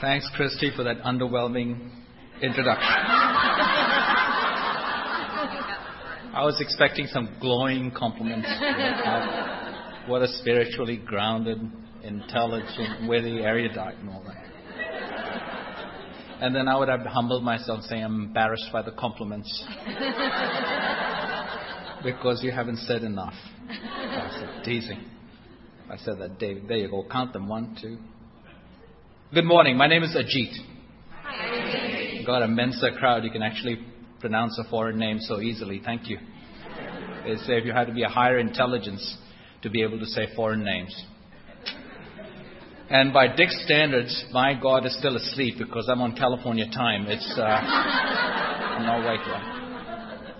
Thanks, Christy, for that underwhelming introduction. I was expecting some glowing compliments. What a spiritually grounded, intelligent, witty, erudite, and all that. And then I would have humbled myself saying I'm embarrassed by the compliments because you haven't said enough. I said, teasing. I said that, David. There you go. Count them. 1, 2. Good morning. My name is Ajit. Hi. Got a Mensa crowd. You can actually pronounce a foreign name so easily. Thank you. They say if you had to be a higher intelligence to be able to say foreign names. And by Dick's standards, my God is still asleep because I'm on California time. It's I'm not awake yet.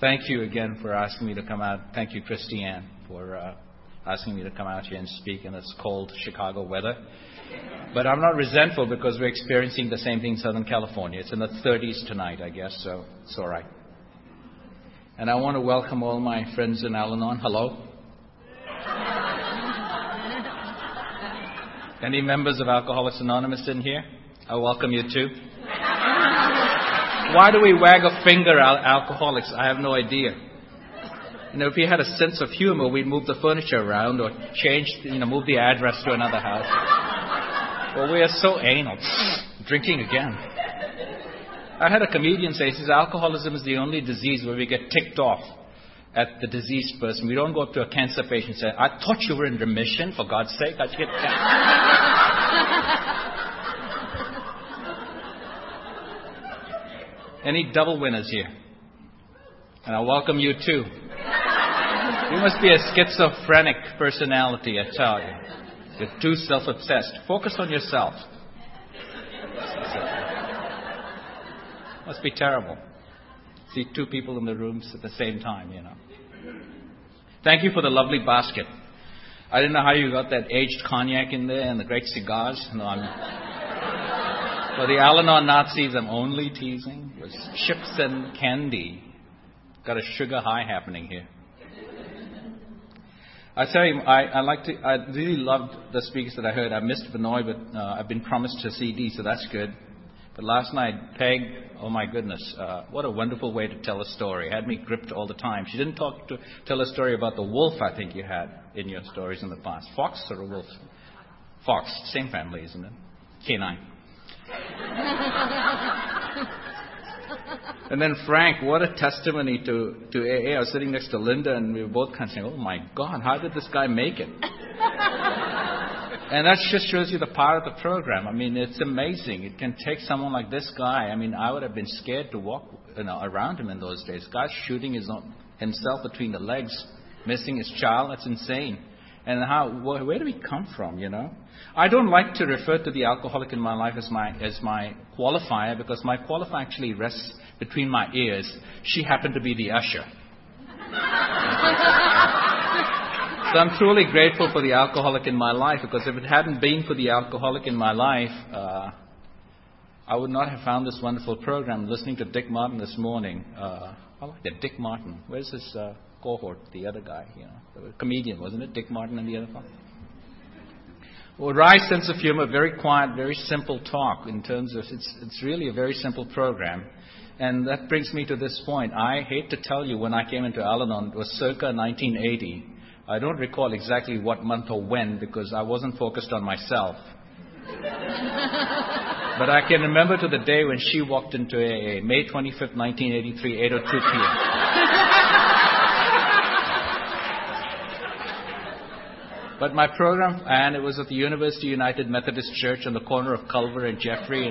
Thank you again for asking me to come out. Thank you, Christiane, for asking me to come out here and speak in this cold Chicago weather. But I'm not resentful because we're experiencing the same thing in Southern California. It's in the 30s tonight, I guess, so it's all right. And I want to welcome all my friends in Al-Anon. Hello. Any members of Alcoholics Anonymous in here? I welcome you too. Why do we wag a finger at alcoholics? I have no idea. You know, if we had a sense of humor, we'd move the furniture around or change, move the address to another house. But we are so anal. Drinking again. I had a comedian say, he says, alcoholism is the only disease where we get ticked off at the diseased person. We don't go up to a cancer patient and say, I thought you were in remission, for God's sake. How'd you get cancer? Any double winners here? And I welcome you too. You must be a schizophrenic personality, I tell you. You're too self-obsessed. Focus on yourself. Must be terrible. See two people in the rooms at the same time, Thank you for the lovely basket. I didn't know how you got that aged cognac in there and the great cigars. No, for the Al-Anon Nazis, I'm only teasing. It was chips and candy. Got a sugar high happening here. I tell you, I really loved the speakers that I heard. I missed Benoit, but I've been promised a CD, so that's good. But last night, Peg, oh my goodness, what a wonderful way to tell a story. Had me gripped all the time. She didn't tell a story about the wolf I think you had in your stories in the past. Fox or a wolf? Fox, same family, isn't it? Canine. And then Frank, what a testimony to AA. I was sitting next to Linda and we were both kind of saying, oh my God, how did this guy make it? And that just shows you the power of the program. I mean, it's amazing. It can take someone like this guy. I mean, I would have been scared to walk around him in those days. Guy's shooting himself between the legs, missing his child. That's insane. And where do we come from, I don't like to refer to the alcoholic in my life as my qualifier because my qualifier actually rests between my ears. She happened to be the usher. So I'm truly grateful for the alcoholic in my life because if it hadn't been for the alcoholic in my life, I would not have found this wonderful program. Listening to Dick Martin this morning, I like that Dick Martin. Where's his cohort, the other guy? The comedian, wasn't it? Dick Martin and the other guy. Well, wry sense of humor, very quiet, very simple talk in terms of it's really a very simple program. And that brings me to this point. I hate to tell you when I came into Al-Anon, it was circa 1980. I don't recall exactly what month or when because I wasn't focused on myself. But I can remember to the day when she walked into AA, May 25th, 1983, 8:02 p.m. But my program, and it was at the University United Methodist Church on the corner of Culver and Jeffrey.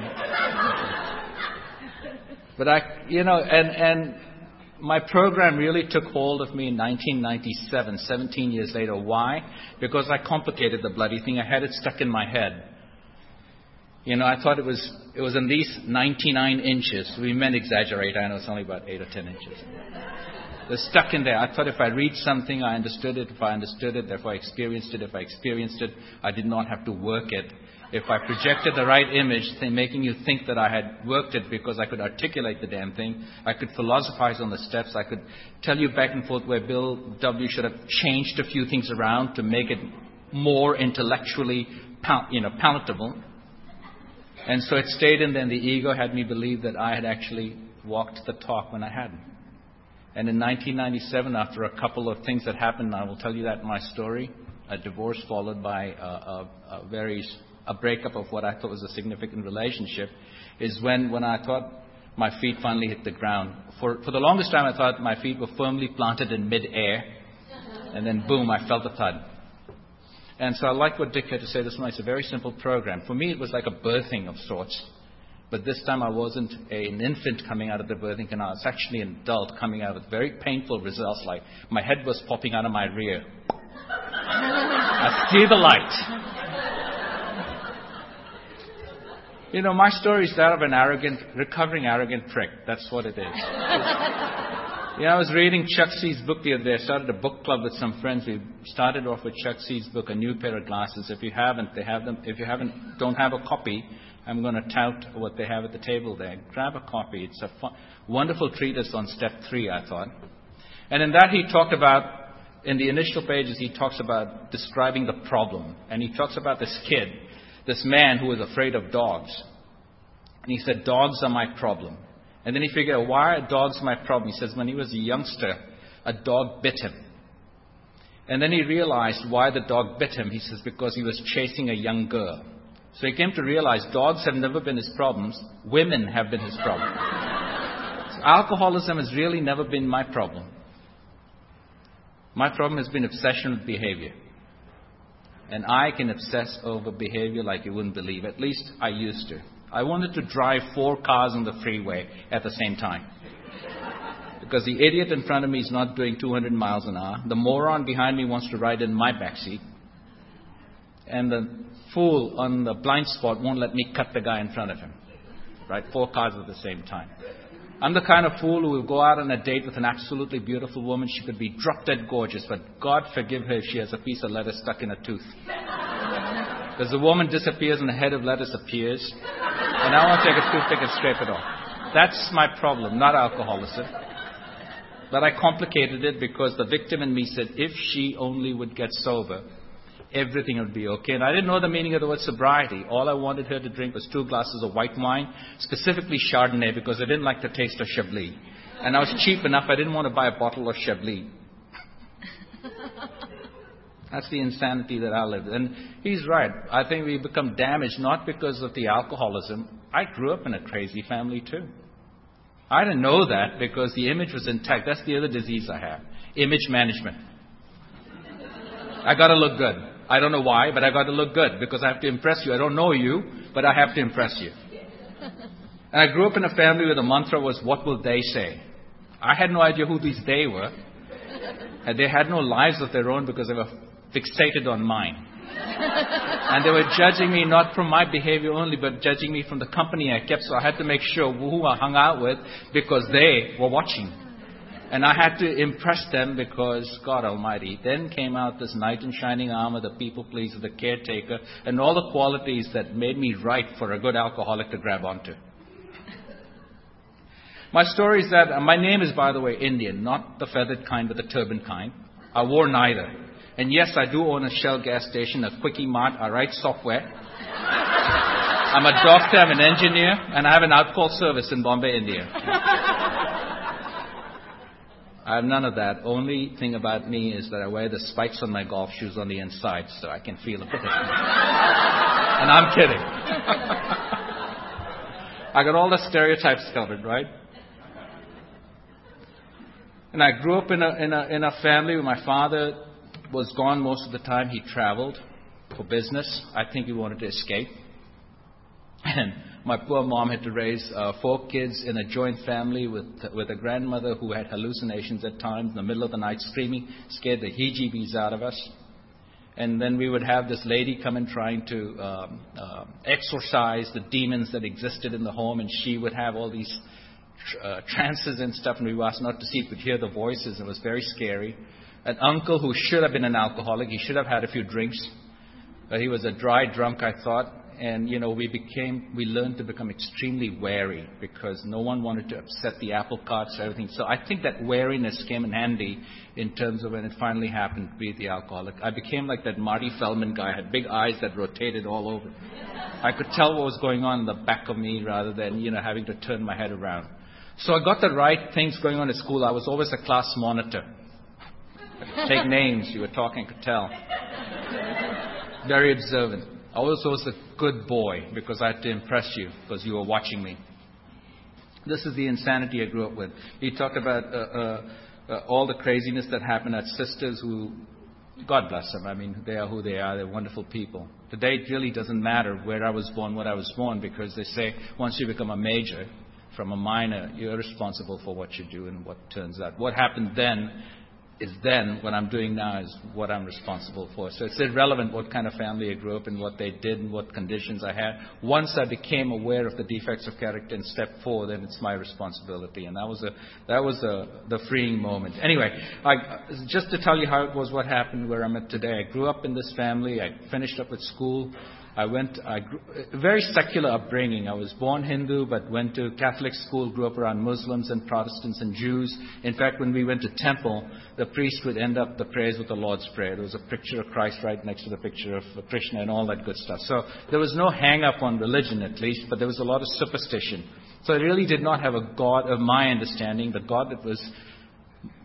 But I, my program really took hold of me in 1997, 17 years later. Why? Because I complicated the bloody thing. I had it stuck in my head. I thought it was at least 99 inches. We men exaggerate. I know it's only about 8 or 10 inches. It was stuck in there. I thought if I read something, I understood it. If I understood it, therefore I experienced it. If I experienced it, I did not have to work it. If I projected the right image, making you think that I had worked it because I could articulate the damn thing, I could philosophize on the steps, I could tell you back and forth where Bill W. should have changed a few things around to make it more intellectually palatable. And so it stayed in there, and the ego had me believe that I had actually walked the talk when I hadn't. And in 1997, after a couple of things that happened, I will tell you that my story, a divorce followed by a breakup of what I thought was a significant relationship, is when I thought my feet finally hit the ground. For the longest time, I thought my feet were firmly planted in mid-air, and then boom, I felt the thud. And so I like what Dick had to say this morning. It's a very simple program. For me, it was like a birthing of sorts. But this time I wasn't an infant coming out of the birthing canal. It's actually an adult coming out with very painful results, like my head was popping out of my rear. I see the light. You know, my story is that of an recovering arrogant prick. That's what it is. I was reading Chuck C's book the other day. I started a book club with some friends. We started off with Chuck C's book, A New Pair of Glasses. If you haven't, they have them. If you haven't, don't have a copy. I'm going to tout what they have at the table there. Grab a copy. It's a wonderful treatise on step 3, I thought. And in that he talked about, in the initial pages, he talks about describing the problem. And he talks about this kid, this man who was afraid of dogs. And he said, dogs are my problem. And then he figured out, why are dogs my problem? He says, when he was a youngster, a dog bit him. And then he realized why the dog bit him. He says, because he was chasing a young girl. So he came to realize dogs have never been his problems. Women have been his problem. So alcoholism has really never been my problem. My problem has been obsession with behavior. And I can obsess over behavior like you wouldn't believe. At least I used to. I wanted to drive 4 cars on the freeway at the same time. Because the idiot in front of me is not doing 200 miles an hour. The moron behind me wants to ride in my backseat. And the fool on the blind spot won't let me cut the guy in front of him. Right? 4 cars at the same time. I'm the kind of fool who will go out on a date with an absolutely beautiful woman. She could be drop dead gorgeous, but God forgive her if she has a piece of lettuce stuck in her tooth. Because the woman disappears and the head of lettuce appears. And I want to take a toothpick and scrape it off. That's my problem, not alcoholism. But I complicated it because the victim in me said, if she only would get sober, everything would be okay. And I didn't know the meaning of the word sobriety. All I wanted her to drink was 2 glasses of white wine, specifically Chardonnay, because I didn't like the taste of Chablis. And I was cheap enough, I didn't want to buy a bottle of Chablis. That's the insanity that I lived. And he's right. I think we become damaged not because of the alcoholism. I grew up in a crazy family too. I didn't know that because the image was intact. That's the other disease I have. Image management. I got to look good. I don't know why, but I got to look good because I have to impress you. I don't know you, but I have to impress you. And I grew up in a family where the mantra was, what will they say? I had no idea who these they were. And they had no lives of their own because they were fixated on mine. And they were judging me not from my behavior only, but judging me from the company I kept. So I had to make sure who I hung out with because they were watching. And I had to impress them because, God Almighty, then came out this knight in shining armor, the people pleaser, the caretaker, and all the qualities that made me right for a good alcoholic to grab onto. My story is that, my name is, by the way, Indian, not the feathered kind, but the turban kind. I wore neither. And yes, I do own a Shell gas station, a Quickie Mart. I write software. I'm a doctor, I'm an engineer, and I have an out-call service in Bombay, India. I have none of that. Only thing about me is that I wear the spikes on my golf shoes on the inside so I can feel a bit. And I'm kidding. I got all the stereotypes covered, right? And I grew up in a family where my father was gone most of the time. He traveled for business. I think he wanted to escape. And my poor mom had to raise 4 kids in a joint family with a grandmother who had hallucinations at times in the middle of the night screaming, scared the heebie-jeebies out of us. And then we would have this lady come in trying to exorcise the demons that existed in the home, and she would have all these trances and stuff, and we were asked not to see, but hear the voices. It was very scary. An uncle who should have been an alcoholic, he should have had a few drinks, but he was a dry drunk, I thought. and you know, we learned to become extremely wary because no one wanted to upset the apple cart, so everything. So I think that wariness came in handy in terms of when it finally happened to be the alcoholic. I became like that Marty Feldman guy. I had big eyes that rotated all over. I could tell what was going on in the back of me rather than, you know, having to turn my head around. So I got the right things going on at school. I was always a class monitor. I could take names. You were talking, I could tell. Very observant. I also was a good boy because I had to impress you because you were watching me. This is the insanity I grew up with. He talked about all the craziness that happened at sisters who, God bless them, I mean, they are who they are. They're wonderful people. Today it really doesn't matter where I was born, what I was born, because they say once you become a major from a minor, you're responsible for what you do and what turns out. What happened then is then, what I'm doing now is what I'm responsible for. So it's irrelevant what kind of family I grew up in, what they did, and what conditions I had. Once I became aware of the defects of character and stepped forward, then it's my responsibility. And that was the freeing moment. Anyway, just to tell you how it was, what happened, where I'm at today. I grew up in this family. I finished up with school. Very secular upbringing. I was born Hindu, but went to Catholic school, grew up around Muslims and Protestants and Jews. In fact, when we went to temple, the priest would end up the prayers with the Lord's Prayer. There was a picture of Christ right next to the picture of Krishna and all that good stuff. So there was no hang-up on religion, at least, but there was a lot of superstition. So I really did not have a God of my understanding. The God that was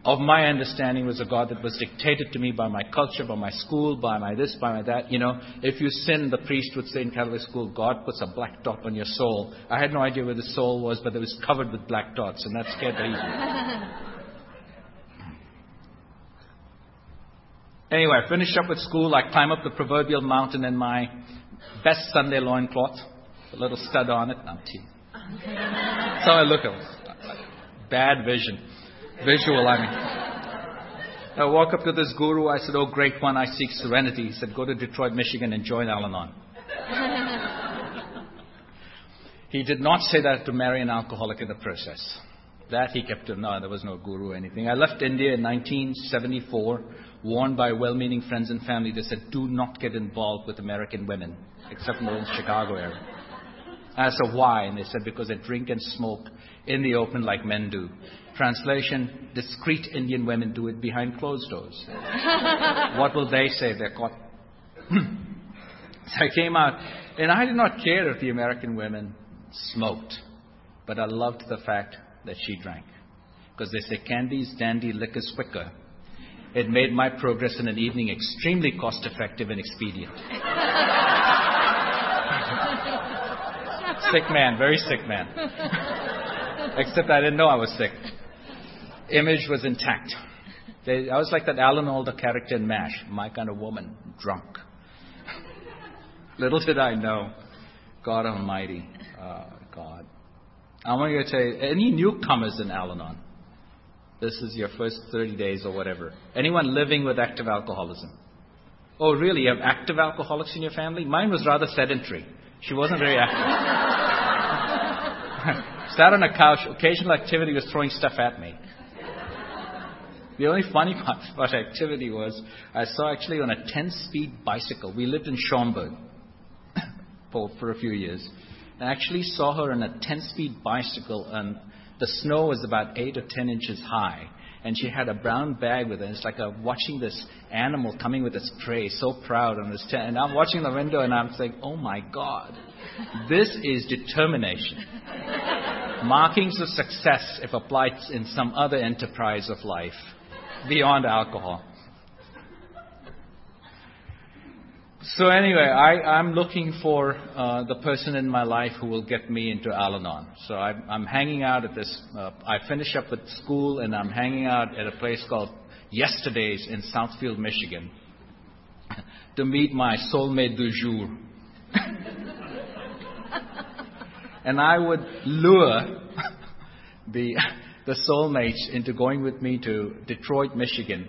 of my understanding was a God that was dictated to me by my culture, by my school, by my this, by my that. You know, if you sin, the priest would say in Catholic school, God puts a black dot on your soul. I had no idea where the soul was, but it was covered with black dots, and that scared me. Anyway, I finished up with school. I climb up the proverbial mountain in my best Sunday loincloth, a little stud on it. I'm teasing. That's how I look at it. Bad vision. Visual, I mean. I walk up to this guru. I said, "Oh, great one, I seek serenity." He said, "Go to Detroit, Michigan and join Al-Anon." He did not say that to marry an alcoholic in the process. That he kept to, no, there was no guru or anything. I left India in 1974, warned by well-meaning friends and family. They said, "Do not get involved with American women, except in the Chicago area." I said, "Why?" And they said, "Because they drink and smoke in the open like men do." Translation, discreet Indian women do it behind closed doors. What will they say? They're caught. So I came out, and I did not care if the American women smoked, but I loved the fact that she drank. Because they say candies, dandy, liquors quicker. It made my progress in an evening extremely cost-effective and expedient. Sick man, very sick man. Except I didn't know I was sick. Image was intact. I was like that Alan Alda character in MASH, my kind of woman, drunk. Little did I know. God Almighty. God. I want you to tell you, any newcomers in Al-Anon, this is your first 30 days or whatever. Anyone living with active alcoholism? Oh, really? You have active alcoholics in your family? Mine was rather sedentary. She wasn't very active. Sat on a couch. Occasional activity was throwing stuff at me. The only funny part about activity was I saw actually on a 10-speed bicycle. We lived in Schaumburg for a few years. I actually saw her on a 10-speed bicycle, and the snow was about 8 or 10 inches high. And she had a brown bag with her. It's like watching this animal coming with its prey, so proud on this tent. And I'm watching the window, and I'm saying, "Oh my God, this is determination." Markings of success if applied in some other enterprise of life beyond alcohol. So anyway, I'm looking for the person in my life who will get me into Al-Anon. So I'm hanging out at this. I finish up at school, and I'm hanging out at a place called Yesterday's in Southfield, Michigan, to meet my soulmate du jour. And I would lure the soulmates into going with me to Detroit, Michigan,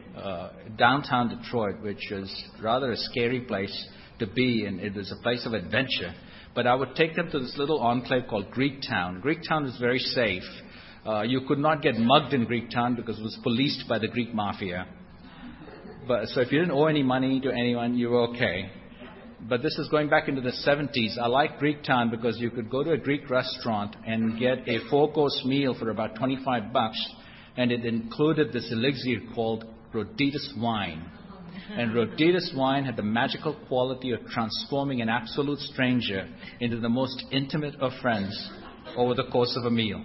downtown Detroit, which is rather a scary place to be, and it was a place of adventure. But I would take them to this little enclave called Greek Town. Greek Town was very safe. You could not get mugged in Greek Town because it was policed by the Greek mafia. But so if you didn't owe any money to anyone, you were okay. but this is going back into the 70s. I like Greek Town because you could go to a Greek restaurant and get a four-course meal for about $25, and it included this elixir called Roditus wine. And Roditus wine had the magical quality of transforming an absolute stranger into the most intimate of friends over the course of a meal.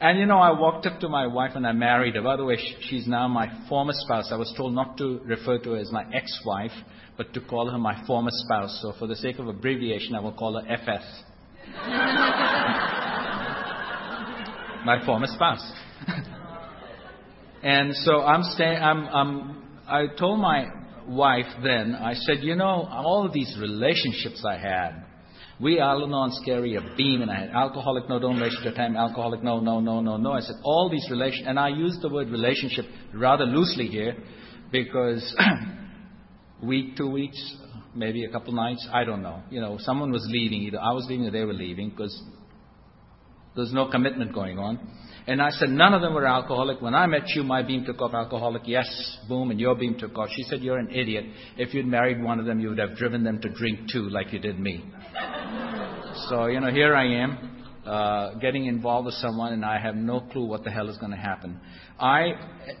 And, you know, I walked up to my wife and I married her. By the way, she's now my former spouse. I was told not to refer to her as my ex-wife, but to call her my former spouse. So for the sake of abbreviation, I will call her FS. My former spouse. And so I told my wife then, I said, you know, all of these relationships I had, we Al-Anons carry a beam, and I had alcoholic, no, don't waste your time, alcoholic, no. I said, all these relations, and I use the word relationship rather loosely here, because week, 2 weeks, maybe a couple nights, I don't know. You know, someone was leaving, either I was leaving or they were leaving, because there was no commitment going on. And I said, none of them were alcoholic. When I met you, my beam took off alcoholic. Yes, boom, and your beam took off. She said, you're an idiot. If you'd married one of them, you would have driven them to drink too, like you did me. So, you know, here I am getting involved with someone, and I have no clue what the hell is going to happen. I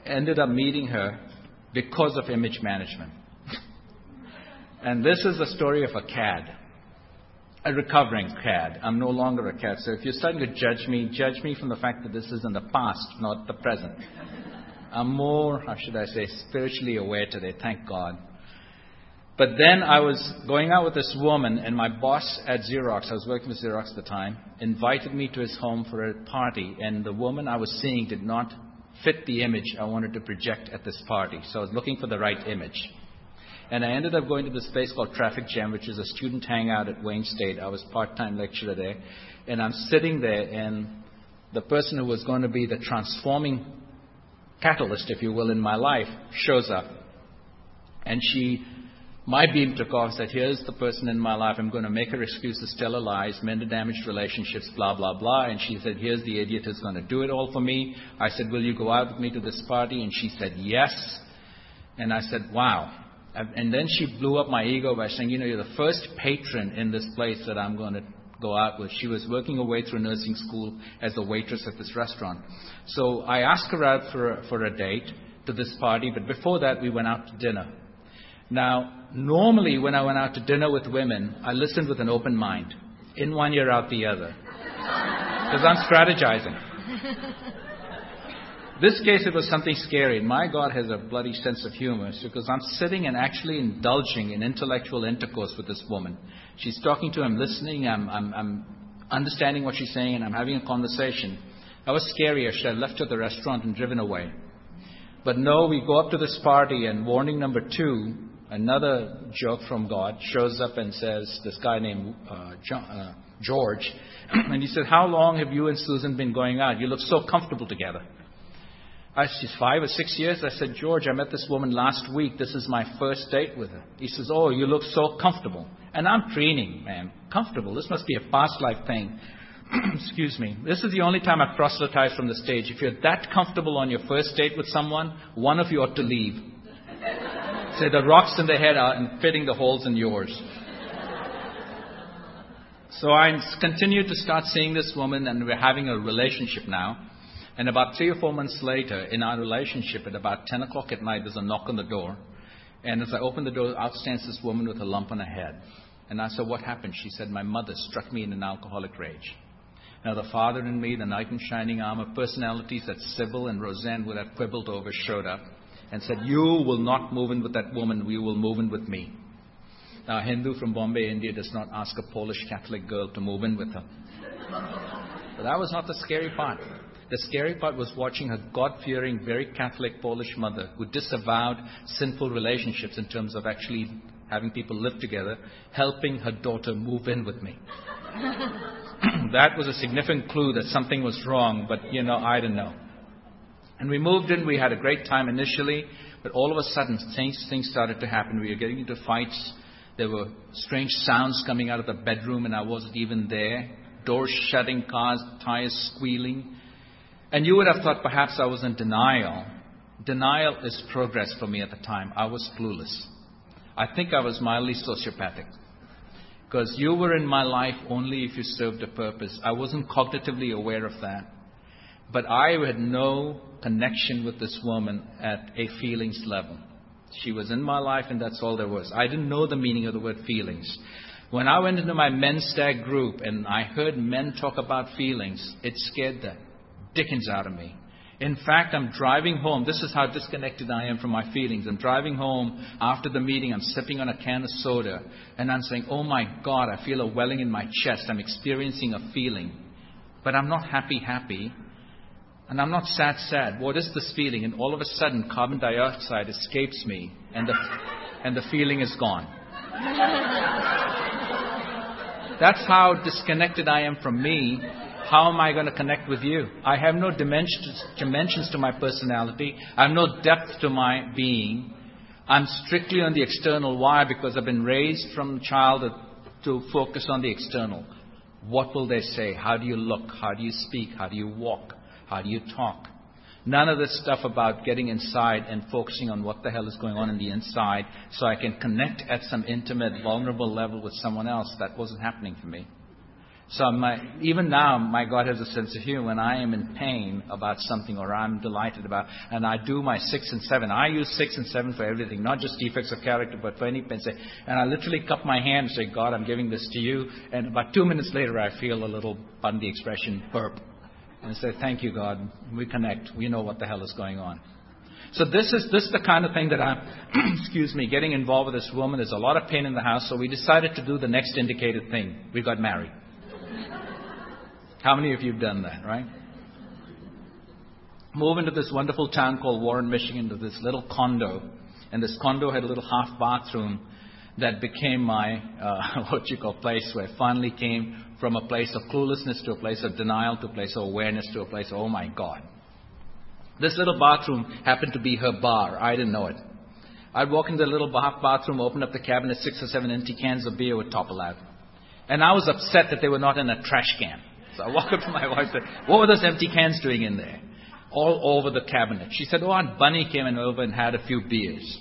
ended up meeting her because of image management. And this is the story of a cad. A recovering cad. I'm no longer a cad. So if you're starting to judge me from the fact that this is in the past, not the present. I'm more, how should I say, spiritually aware today, thank God. But then I was going out with this woman, and my boss at Xerox, I was working with Xerox at the time, invited me to his home for a party, and the woman I was seeing did not fit the image I wanted to project at this party. So I was looking for the right image. And I ended up going to this place called Traffic Jam, which is a student hangout at Wayne State. I was part-time lecturer there. And I'm sitting there, and the person who was going to be the transforming catalyst, if you will, in my life, shows up. And my beam took off, said, here's the person in my life. I'm going to make her excuses, tell her lies, mend her damaged relationships, blah, blah, blah. And she said, here's the idiot who's going to do it all for me. I said, will you go out with me to this party? And she said, yes. And I said, wow. And then she blew up my ego by saying, you know, you're the first patron in this place that I'm going to go out with. She was working her way through nursing school as a waitress at this restaurant. So I asked her out for a date to this party, but before that we went out to dinner. Now, normally when I went out to dinner with women, I listened with an open mind, in one ear, out the other, because I'm strategizing. This case, it was something scary. My God has a bloody sense of humor, because I'm sitting and actually indulging in intellectual intercourse with this woman. She's talking to him, listening. I'm understanding what she's saying, and I'm having a conversation. I was scary. I should have left her at the restaurant and driven away. But no, we go up to this party, and warning number two, another joke from God, shows up and says, this guy named George, and he said, how long have you and Susan been going out? You look so comfortable together. She's 5 or 6 years. I said, George, I met this woman last week. This is my first date with her. He says, oh, you look so comfortable. And I'm preening, man. Comfortable. This must be a past life thing. Excuse me. This is the only time I've proselytized from the stage. If you're that comfortable on your first date with someone, one of you ought to leave. Say the rocks in their head are and fitting the holes in yours. So I continued to start seeing this woman, and we're having a relationship now. And about 3 or 4 months later, in our relationship, at about 10 o'clock at night, there's a knock on the door. And as I open the door, out stands this woman with a lump on her head. And I said, what happened? She said, my mother struck me in an alcoholic rage. Now, the father in me, the knight in shining armor, personalities that Sybil and Roseanne would have quibbled over, showed up and said, you will not move in with that woman. You will move in with me. Now, a Hindu from Bombay, India, does not ask a Polish Catholic girl to move in with her. But that was not the scary part. The scary part was watching her God-fearing, very Catholic Polish mother, who disavowed sinful relationships in terms of actually having people live together, helping her daughter move in with me. That was a significant clue that something was wrong, but, you know, I didn't know. And we moved in. We had a great time initially, but all of a sudden, things started to happen. We were getting into fights. There were strange sounds coming out of the bedroom, and I wasn't even there. Doors shutting, cars, tires squealing. And you would have thought perhaps I was in denial. Denial is progress for me at the time. I was clueless. I think I was mildly sociopathic. Because you were in my life only if you served a purpose. I wasn't cognitively aware of that. But I had no connection with this woman at a feelings level. She was in my life and that's all there was. I didn't know the meaning of the word feelings. When I went into my men's stag group and I heard men talk about feelings, it scared the dickens out of me. In fact, I'm driving home. This is how disconnected I am from my feelings. I'm driving home after the meeting. I'm sipping on a can of soda. And I'm saying, oh, my God, I feel a welling in my chest. I'm experiencing a feeling. But I'm not happy. And I'm not sad. What is this feeling? And all of a sudden, carbon dioxide escapes me. And the feeling is gone. That's how disconnected I am from me. How am I going to connect with you? I have no dimensions to my personality. I have no depth to my being. I'm strictly on the external. Why? Because I've been raised from childhood to focus on the external. What will they say? How do you look? How do you speak? How do you walk? How do you talk? None of this stuff about getting inside and focusing on what the hell is going on in the inside so I can connect at some intimate, vulnerable level with someone else. That wasn't happening for me. So even now, my God has a sense of humor. When I am in pain about something or I'm delighted about, and I do my 6 and 7. I use 6 and 7 for everything, not just defects of character, but for any pain. And I literally cup my hand and say, God, I'm giving this to you. And about 2 minutes later, I feel a little, pardon the expression, burp. And I say, thank you, God. We connect. We know what the hell is going on. So this is the kind of thing that I'm, getting involved with this woman. There's a lot of pain in the house. So we decided to do the next indicated thing. We got married. How many of you have done that, right? Moved into this wonderful town called Warren, Michigan, to this little condo. And this condo had a little half bathroom that became my, place where I finally came from a place of cluelessness to a place of denial to a place of awareness to a place of, oh my God. This little bathroom happened to be her bar. I didn't know it. I'd walk into the little half bathroom, open up the cabinet, 6 or 7 empty cans of beer would topple out. And I was upset that they were not in a trash can. So I walk up to my wife and say, what were those empty cans doing in there? All over the cabinet. She said, oh, Aunt Bunny came over and had a few beers.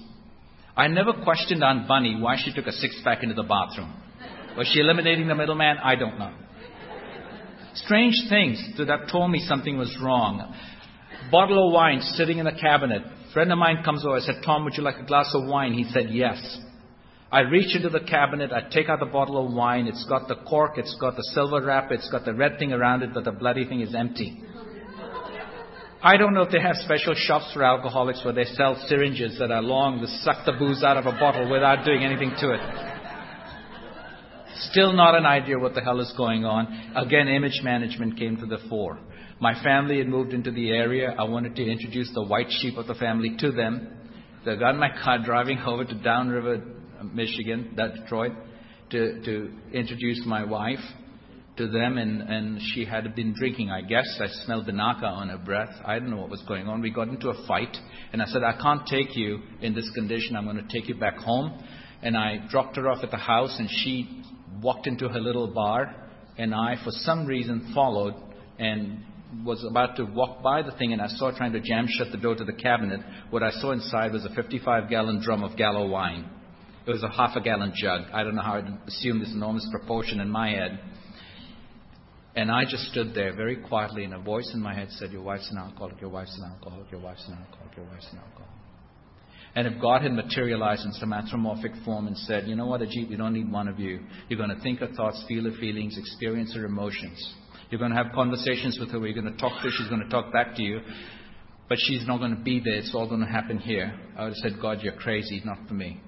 I never questioned Aunt Bunny why she took a six-pack into the bathroom. Was she eliminating the middleman? I don't know. Strange things that have told me something was wrong. Bottle of wine sitting in the cabinet. A friend of mine comes over. I said, Tom, would you like a glass of wine? He said, yes. I reach into the cabinet, I take out the bottle of wine, it's got the cork, it's got the silver wrap, it's got the red thing around it, but the bloody thing is empty. I don't know if they have special shops for alcoholics where they sell syringes that are long to suck the booze out of a bottle without doing anything to it. Still not an idea what the hell is going on. Again, image management came to the fore. My family had moved into the area. I wanted to introduce the white sheep of the family to them. They got in my car driving over to Downriver, Michigan, that Detroit, to introduce my wife to them, and she had been drinking, I guess. I smelled the naka on her breath. I didn't know what was going on. We got into a fight, and I said, I can't take you in this condition. I'm going to take you back home. And I dropped her off at the house, and she walked into her little bar, and I, for some reason, followed and was about to walk by the thing, and I saw her trying to jam shut the door to the cabinet. What I saw inside was a 55-gallon drum of Gallo wine. It was a half a gallon jug. I don't know how I'd assume this enormous proportion in my head. And I just stood there very quietly, and a voice in my head said, your wife's an alcoholic, your wife's an alcoholic, your wife's an alcoholic, your wife's an alcoholic. And if God had materialized in some anthropomorphic form and said, you know what, Ajit, we don't need one of you. You're going to think her thoughts, feel her feelings, experience her emotions. You're going to have conversations with her where you're going to talk to her, she's going to talk back to you. But she's not going to be there. It's all going to happen here. I would have said, God, you're crazy, not for me.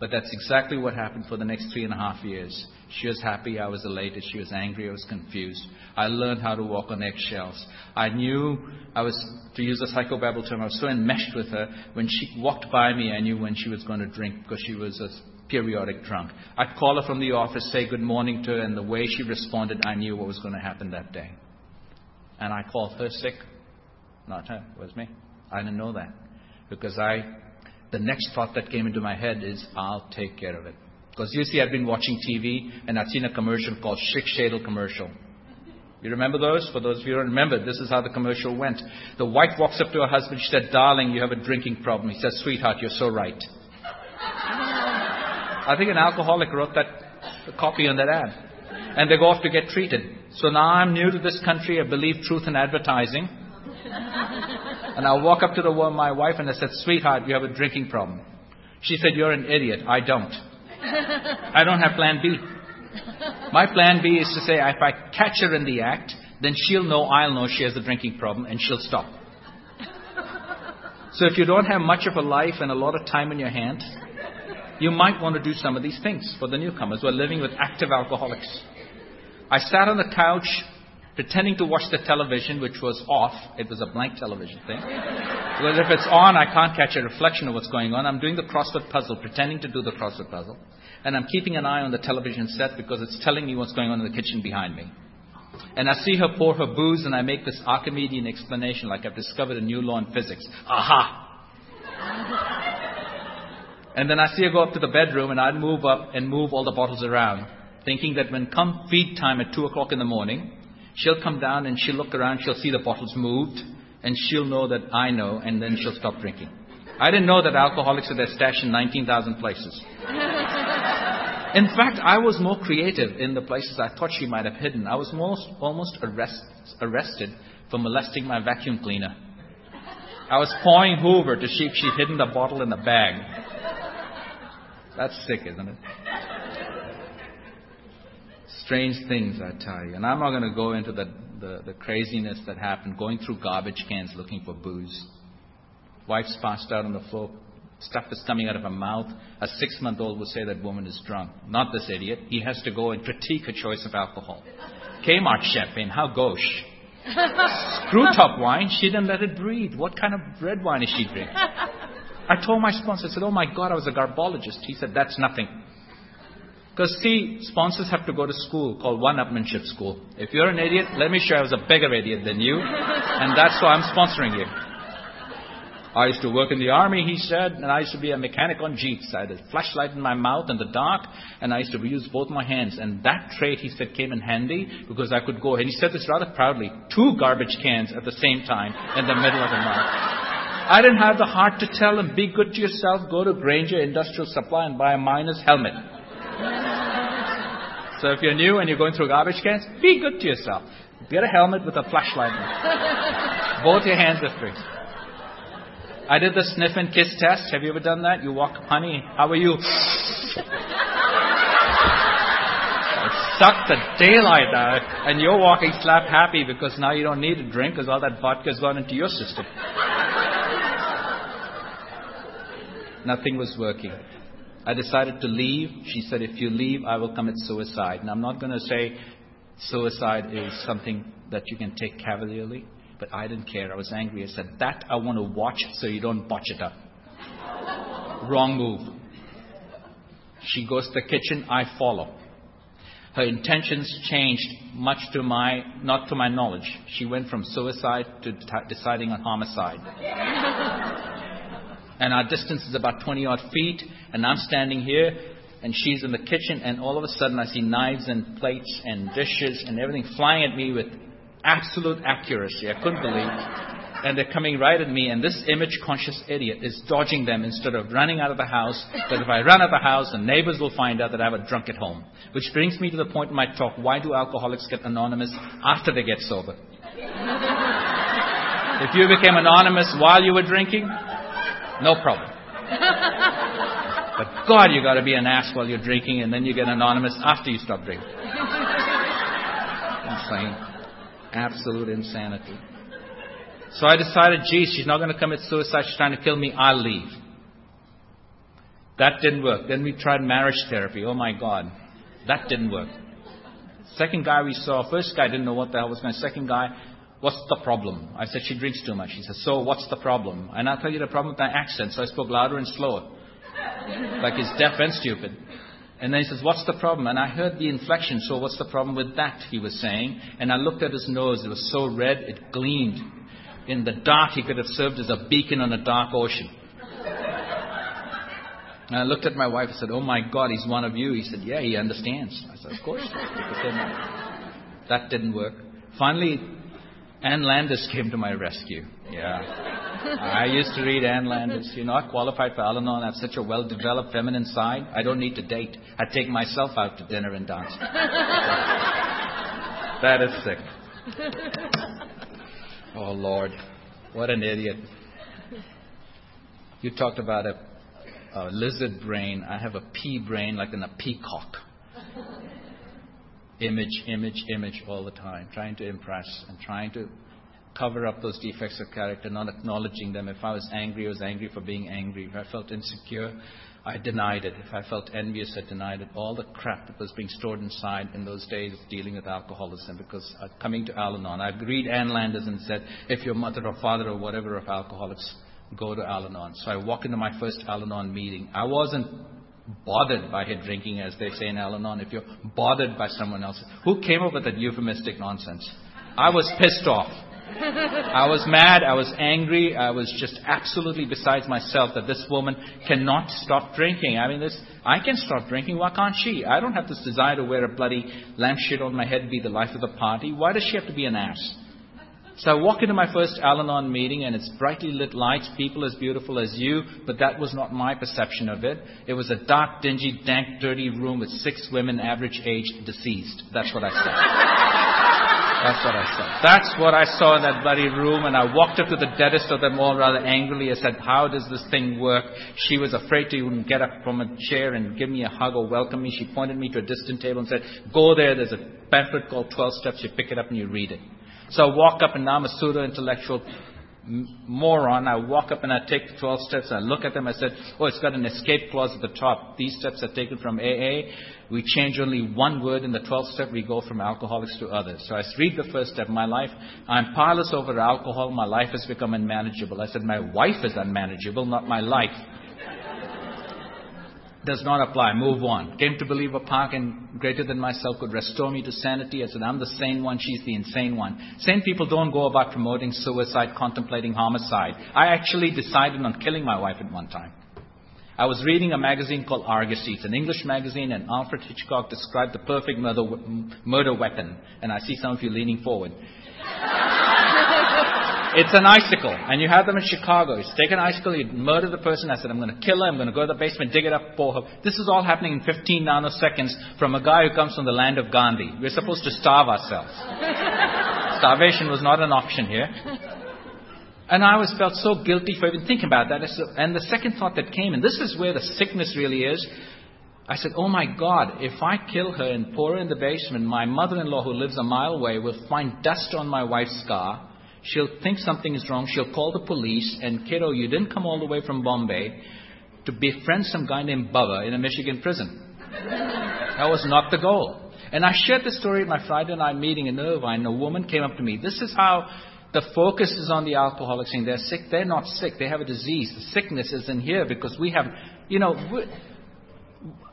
But that's exactly what happened for the next 3.5 years. She was happy, I was elated. She was angry, I was confused. I learned how to walk on eggshells. I knew I was, to use a psychobabble term, I was so enmeshed with her. When she walked by me, I knew when she was going to drink because she was a periodic drunk. I'd call her from the office, say good morning to her, and the way she responded, I knew what was going to happen that day. And I called her sick. Not her, it was me. I didn't know that because the next thought that came into my head is, I'll take care of it. Because you see, I've been watching TV, and I've seen a commercial called Schick Schädel commercial. You remember those? For those of you who don't remember, this is how the commercial went. The wife walks up to her husband. She said, darling, you have a drinking problem. He said, sweetheart, you're so right. I think an alcoholic wrote that copy on that ad. And they go off to get treated. So now I'm new to this country. I believe truth in advertising. And I'll walk up to my wife and I said, sweetheart, you have a drinking problem. She said, you're an idiot. I don't. I don't have plan B. My plan B is to say, if I catch her in the act, then she'll know, I'll know she has a drinking problem and she'll stop. So if you don't have much of a life and a lot of time in your hand, you might want to do some of these things for the newcomers who are living with active alcoholics. I sat on the couch pretending to watch the television, which was off. It was a blank television thing. Because if it's on, I can't catch a reflection of what's going on. I'm doing the crossword puzzle, pretending to do the crossword puzzle. And I'm keeping an eye on the television set because it's telling me what's going on in the kitchen behind me. And I see her pour her booze, and I make this Archimedean explanation like I've discovered a new law in physics. Aha! And then I see her go up to the bedroom, and I'd move up and move all the bottles around, thinking that when come feed time at 2 o'clock in the morning, she'll come down and she'll look around, she'll see the bottles moved, and she'll know that I know, and then she'll stop drinking. I didn't know that alcoholics had their stash in 19,000 places. In fact, I was more creative in the places I thought she might have hidden. I was almost arrested for molesting my vacuum cleaner. I was pawing Hoover to see if she'd hidden the bottle in the bag. That's sick, isn't it? Strange things, I tell you. And I'm not going to go into the craziness that happened, going through garbage cans looking for booze. Wife's passed out on the floor. Stuff is coming out of her mouth. A 6-month-old will say that woman is drunk. Not this idiot. He has to go and critique her choice of alcohol. Kmart champagne, how gauche. Screw top wine, she didn't let it breathe. What kind of red wine is she drinking? I told my sponsor, I said, oh my God, I was a garbologist. He said, that's nothing. Because see, sponsors have to go to school called one-upmanship school. If you're an idiot, let me show you I was a bigger idiot than you. And that's why I'm sponsoring you. I used to work in the army, he said, and I used to be a mechanic on jeeps. I had a flashlight in my mouth in the dark, and I used to use both my hands. And that trait, he said, came in handy because I could go, and he said this rather proudly, 2 garbage cans at the same time in the middle of the night. I didn't have the heart to tell him, be good to yourself, go to Granger Industrial Supply and buy a miner's helmet. So if you're new and you're going through garbage cans, be good to yourself. Get a helmet with a flashlight in it. Both your hands are free. I did the sniff and kiss test. Have you ever done that? You walk, honey, how are you? It sucked the daylight out. And you're walking slap happy because now you don't need a drink because all that vodka's gone into your system. Nothing was working. I decided to leave. She said, if you leave, I will commit suicide. And I'm not going to say suicide is something that you can take cavalierly, but I didn't care. I was angry. I said, that I want to watch so you don't botch it up. Wrong move. She goes to the kitchen. I follow. Her intentions changed much not to my knowledge. She went from suicide to deciding on homicide. And our distance is about 20-odd feet, and I'm standing here, and she's in the kitchen, and all of a sudden I see knives and plates and dishes and everything flying at me with absolute accuracy. I couldn't believe it. And they're coming right at me, and this image-conscious idiot is dodging them instead of running out of the house. But if I run out of the house, the neighbors will find out that I have a drunk at home. Which brings me to the point in my talk, why do alcoholics get anonymous after they get sober? If you became anonymous while you were drinking, no problem. But God, you got to be an ass while you're drinking, and then you get anonymous after you stop drinking. Insane. Absolute insanity. So I decided, geez, she's not going to commit suicide. She's trying to kill me. I'll leave. That didn't work. Then we tried marriage therapy. Oh, my God. That didn't work. Second guy we saw, first guy didn't know what the hell was going on. Second guy, what's the problem? I said, she drinks too much. She said, so what's the problem? And I tell you the problem with my accent. So I spoke louder and slower. Like he's deaf and stupid. And then he says, what's the problem? And I heard the inflection. So what's the problem with that? He was saying. And I looked at his nose. It was so red, it gleamed. In the dark, he could have served as a beacon on a dark ocean. And I looked at my wife. I said, oh, my God, he's one of you. He said, yeah, he understands. I said, of course. That didn't work. Finally, Ann Landers came to my rescue. Yeah. I used to read Ann Landers. You know, I qualified for Al-Anon. I have such a well-developed feminine side. I don't need to date. I take myself out to dinner and dance. That is sick. Oh, Lord. What an idiot. You talked about a lizard brain. I have a pea brain like in a peacock. Image, image, image all the time. Trying to impress and trying to cover up those defects of character, not acknowledging them. If I was angry, I was angry for being angry. If I felt insecure, I denied it. If I felt envious, I denied it. All the crap that was being stored inside in those days dealing with alcoholism, because coming to Al-Anon, I read Ann Landers and said, if your mother or father or whatever of alcoholics, go to Al-Anon. So I walk into my first Al-Anon meeting. I wasn't bothered by her drinking, as they say in Al-Anon. If you're bothered by someone else, who came up with that euphemistic nonsense? I was pissed off. I was mad, I was angry, I was just absolutely besides myself that this woman cannot stop drinking. I mean, I can stop drinking, why can't she? I don't have this desire to wear a bloody lampshade on my head, be the life of the party. Why does she have to be an ass? So I walk into my first Al-Anon meeting, and it's brightly lit lights, people as beautiful as you, but that was not my perception of it. It was a dark, dingy, dank, dirty room with 6 women, average age, deceased. That's what I saw. That's what I saw. That's what I saw in that bloody room, and I walked up to the deadest of them all rather angrily. I said, how does this thing work? She was afraid to even get up from a chair and give me a hug or welcome me. She pointed me to a distant table and said, go there, there's a pamphlet called 12 Steps, you pick it up and you read it. So I walk up, and now I'm a pseudo-intellectual moron. I walk up and I take the 12 steps. I look at them. I said, oh, it's got an escape clause at the top. These steps are taken from AA. We change only one word in the 12th step. We go from alcoholics to others. So I read the first step. My life, I'm powerless over alcohol. My life has become unmanageable. I said, my wife is unmanageable, not my life. Does not apply. Move on. Came to believe a park and greater than myself could restore me to sanity. I said, I'm the sane one. She's the insane one. Sane people don't go about promoting suicide, contemplating homicide. I actually decided on killing my wife at one time. I was reading a magazine called Argosy. It's an English magazine, and Alfred Hitchcock described the perfect murder weapon. And I see some of you leaning forward. It's an icicle, and you have them in Chicago. You take an icicle, you murder the person. I said, I'm going to kill her. I'm going to go to the basement, dig it up, pour her. This is all happening in 15 nanoseconds from a guy who comes from the land of Gandhi. We're supposed to starve ourselves. Starvation was not an option here. And I felt so guilty for even thinking about that. And the second thought that came, and this is where the sickness really is, I said, oh my God, if I kill her and pour her in the basement, my mother-in-law who lives a mile away will find dust on my wife's scar. She'll think something is wrong. She'll call the police. And, kiddo, you didn't come all the way from Bombay to befriend some guy named Bubba in a Michigan prison. That was not the goal. And I shared the story at my Friday night meeting in Irvine. A woman came up to me. This is how the focus is on the alcoholics saying they're sick. They're not sick. They have a disease. The sickness is in here because we have, you know,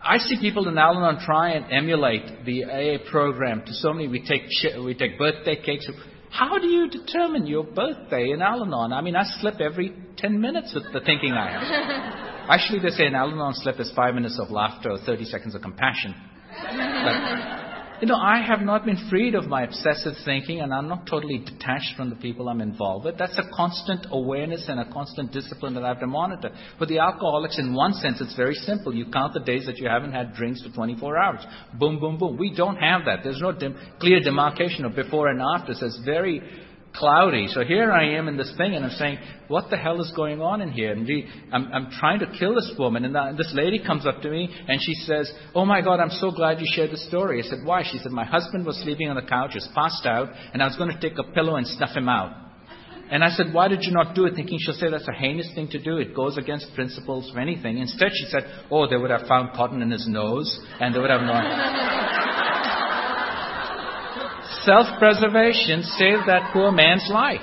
I see people in Al-Anon try and emulate the AA program. To so many, we take birthday cakes. How do you determine your birthday in Al-Anon? I mean, I slip every 10 minutes with the thinking I have. Actually, they say an Al-Anon slip is 5 minutes of laughter or 30 seconds of compassion. But, you know, I have not been freed of my obsessive thinking, and I'm not totally detached from the people I'm involved with. That's a constant awareness and a constant discipline that I have to monitor. For the alcoholics, in one sense, it's very simple. You count the days that you haven't had drinks for 24 hours. Boom, boom, boom. We don't have that. There's no clear demarcation of before and after. So it's very cloudy. So here I am in this thing, and I'm saying, what the hell is going on in here? And I'm trying to kill this woman. And this lady comes up to me, and she says, oh, my God, I'm so glad you shared the story. I said, why? She said, my husband was sleeping on the couch, was passed out, and I was going to take a pillow and snuff him out. And I said, why did you not do it? Thinking she'll say that's a heinous thing to do. It goes against principles or anything. Instead, she said, oh, they would have found cotton in his nose, and they would have known. Self-preservation saved that poor man's life.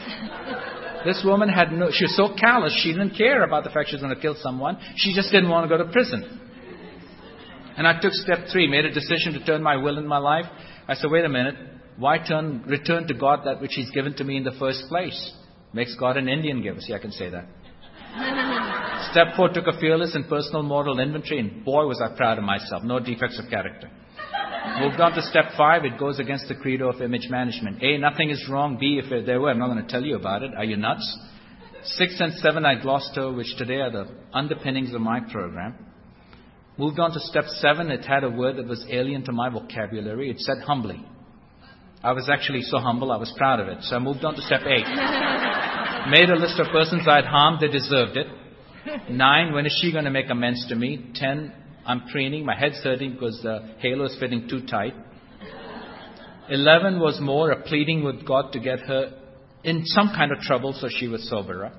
This woman she was so callous, she didn't care about the fact she was going to kill someone. She just didn't want to go to prison. And I took step 3, made a decision to turn my will in my life. I said, wait a minute, why return to God that which he's given to me in the first place? Makes God an Indian giver. See, I can say that. Step 4, took a fearless and personal moral inventory, and boy was I proud of myself. No defects of character. Moved on to step 5. It goes against the credo of image management. A, nothing is wrong. B, if there were, I'm not going to tell you about it. Are you nuts? 6 and 7 I glossed over, which today are the underpinnings of my program. Moved on to step 7. It had a word that was alien to my vocabulary. It said humbly. I was actually so humble, I was proud of it. So I moved on to step 8. Made a list of persons I had harmed. They deserved it. 9, when is she going to make amends to me? 10, I'm preening. My head's hurting because the halo is fitting too tight. 11 was more a pleading with God to get her in some kind of trouble so she was soberer.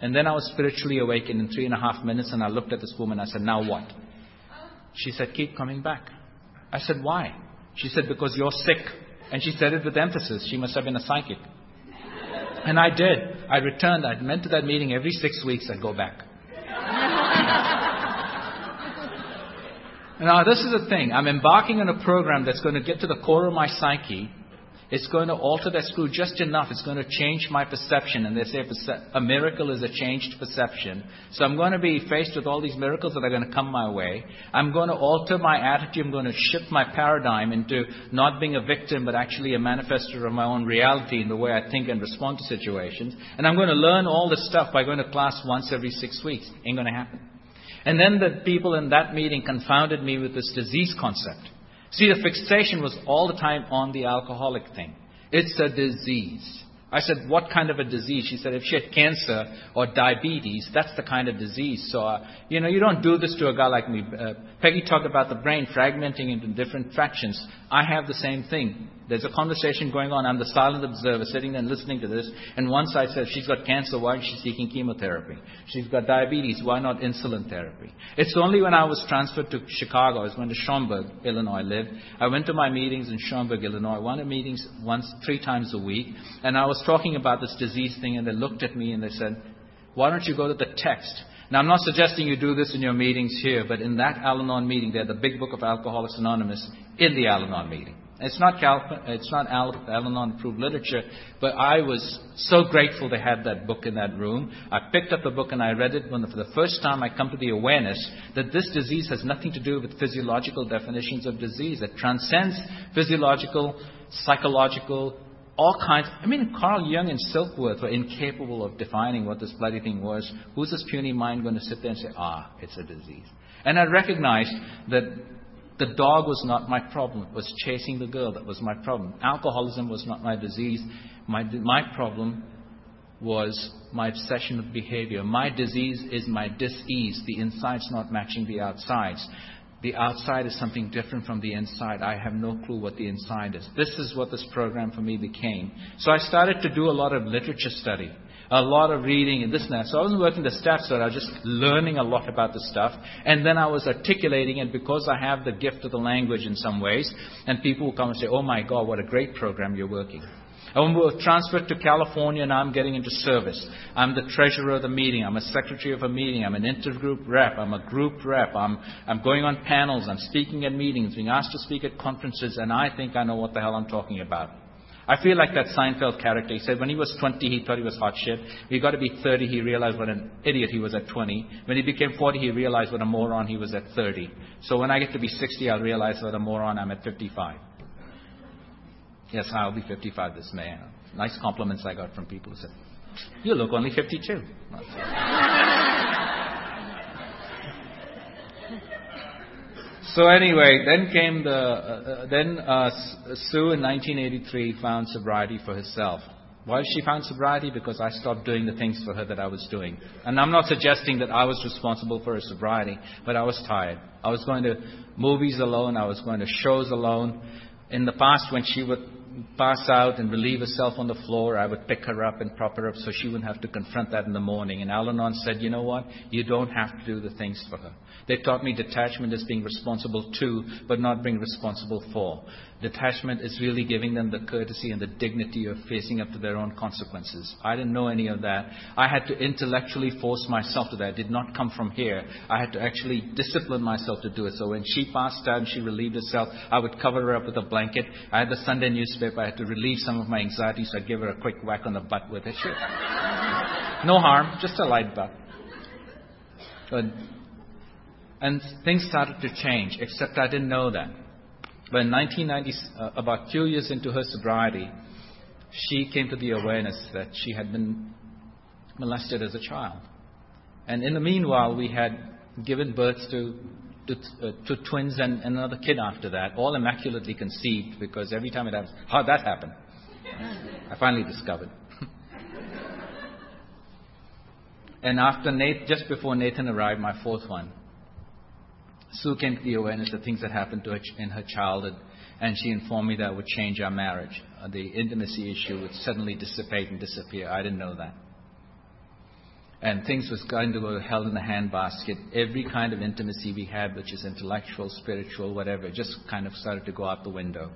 And then I was spiritually awakened in 3.5 minutes, and I looked at this woman. I said, now what? She said, keep coming back. I said, why? She said, because you're sick. And she said it with emphasis. She must have been a psychic. And I did. I returned. I went to that meeting every 6 weeks. I'd go back. Now, this is the thing. I'm embarking on a program that's going to get to the core of my psyche. It's going to alter that screw just enough. It's going to change my perception. And they say a miracle is a changed perception. So I'm going to be faced with all these miracles that are going to come my way. I'm going to alter my attitude. I'm going to shift my paradigm into not being a victim, but actually a manifester of my own reality in the way I think and respond to situations. And I'm going to learn all this stuff by going to class once every 6 weeks. Ain't going to happen. And then the people in that meeting confounded me with this disease concept. See, the fixation was all the time on the alcoholic thing. It's a disease. I said, what kind of a disease? She said, if she had cancer or diabetes, that's the kind of disease. So, you don't do this to a guy like me. Peggy talked about the brain fragmenting into different fractions. I have the same thing. There's a conversation going on. I'm the silent observer sitting there and listening to this. And one side says, she's got cancer. Why is she seeking chemotherapy? She's got diabetes. Why not insulin therapy? It's only when I was transferred to Chicago, I was going to Schaumburg, Illinois, I went to my meetings in Schaumburg, Illinois. I went to meetings 3 times a week. And I was talking about this disease thing, and they looked at me and they said, why don't you go to the text? Now, I'm not suggesting you do this in your meetings here, but in that Al-Anon meeting, they had the Big Book of Alcoholics Anonymous in the Al-Anon meeting. It's not Al-Anon approved literature, but I was so grateful they had that book in that room. I picked up the book and I read it when, for the first time, I come to the awareness that this disease has nothing to do with physiological definitions of disease. It transcends physiological, psychological, all kinds. I mean, Carl Jung and Silkworth were incapable of defining what this bloody thing was. Who's this puny mind going to sit there and say, it's a disease? And I recognized that the dog was not my problem. It was chasing the girl that was my problem. Alcoholism was not my disease. My problem was my obsession with behavior. My disease is my dis-ease. The inside's not matching the outsides. The outside is something different from the inside. I have no clue what the inside is. This is what this program for me became. So I started to do a lot of literature study, a lot of reading and this and that. So I wasn't working the staff, so I was just learning a lot about the stuff. And then I was articulating it because I have the gift of the language in some ways. And people will come and say, oh my God, what a great program you're working. And we were transferred to California, and I'm getting into service. I'm the treasurer of the meeting. I'm a secretary of a meeting. I'm an intergroup rep. I'm a group rep. I'm going on panels. I'm speaking at meetings, being asked to speak at conferences, and I think I know what the hell I'm talking about. I feel like that Seinfeld character. He said when he was 20, he thought he was hot shit. When he got to be 30, he realized what an idiot he was at 20. When he became 40, he realized what a moron he was at 30. So when I get to be 60, I'll realize what a moron I'm at 55. Yes, I'll be 55 this May. Nice compliments I got from people who said, you look only 52. So anyway, then came Sue in 1983 found sobriety for herself. Why she found sobriety? Because I stopped doing the things for her that I was doing. And I'm not suggesting that I was responsible for her sobriety, but I was tired. I was going to movies alone. I was going to shows alone. In the past, when she would pass out and relieve herself on the floor, I would pick her up and prop her up so she wouldn't have to confront that in the morning. And Al-Anon said, you know what? You don't have to do the things for her. They taught me detachment is being responsible to, but not being responsible for. Detachment is really giving them the courtesy and the dignity of facing up to their own consequences. I didn't know any of that. I had to intellectually force myself to that. It did not come from here. I had to actually discipline myself to do it. So when she passed out and she relieved herself, I would cover her up with a blanket. I had the Sunday newspaper. I had to relieve some of my anxiety, so I'd give her a quick whack on the butt with it. Sure. No harm, just a light butt. Good. And things started to change, except I didn't know that. But in 1990, about 2 years into her sobriety, she came to the awareness that she had been molested as a child. And in the meanwhile, we had given birth to twins and another kid after that, all immaculately conceived, because every time it happens, how'd that happen? I finally discovered. And just before Nathan arrived, my fourth one, Sue came to the awareness of things that happened to her in her childhood, and she informed me that would change our marriage. The intimacy issue would suddenly dissipate and disappear. I didn't know that. And things was going to go held in the handbasket. Every kind of intimacy we had, which is intellectual, spiritual, whatever, just kind of started to go out the window.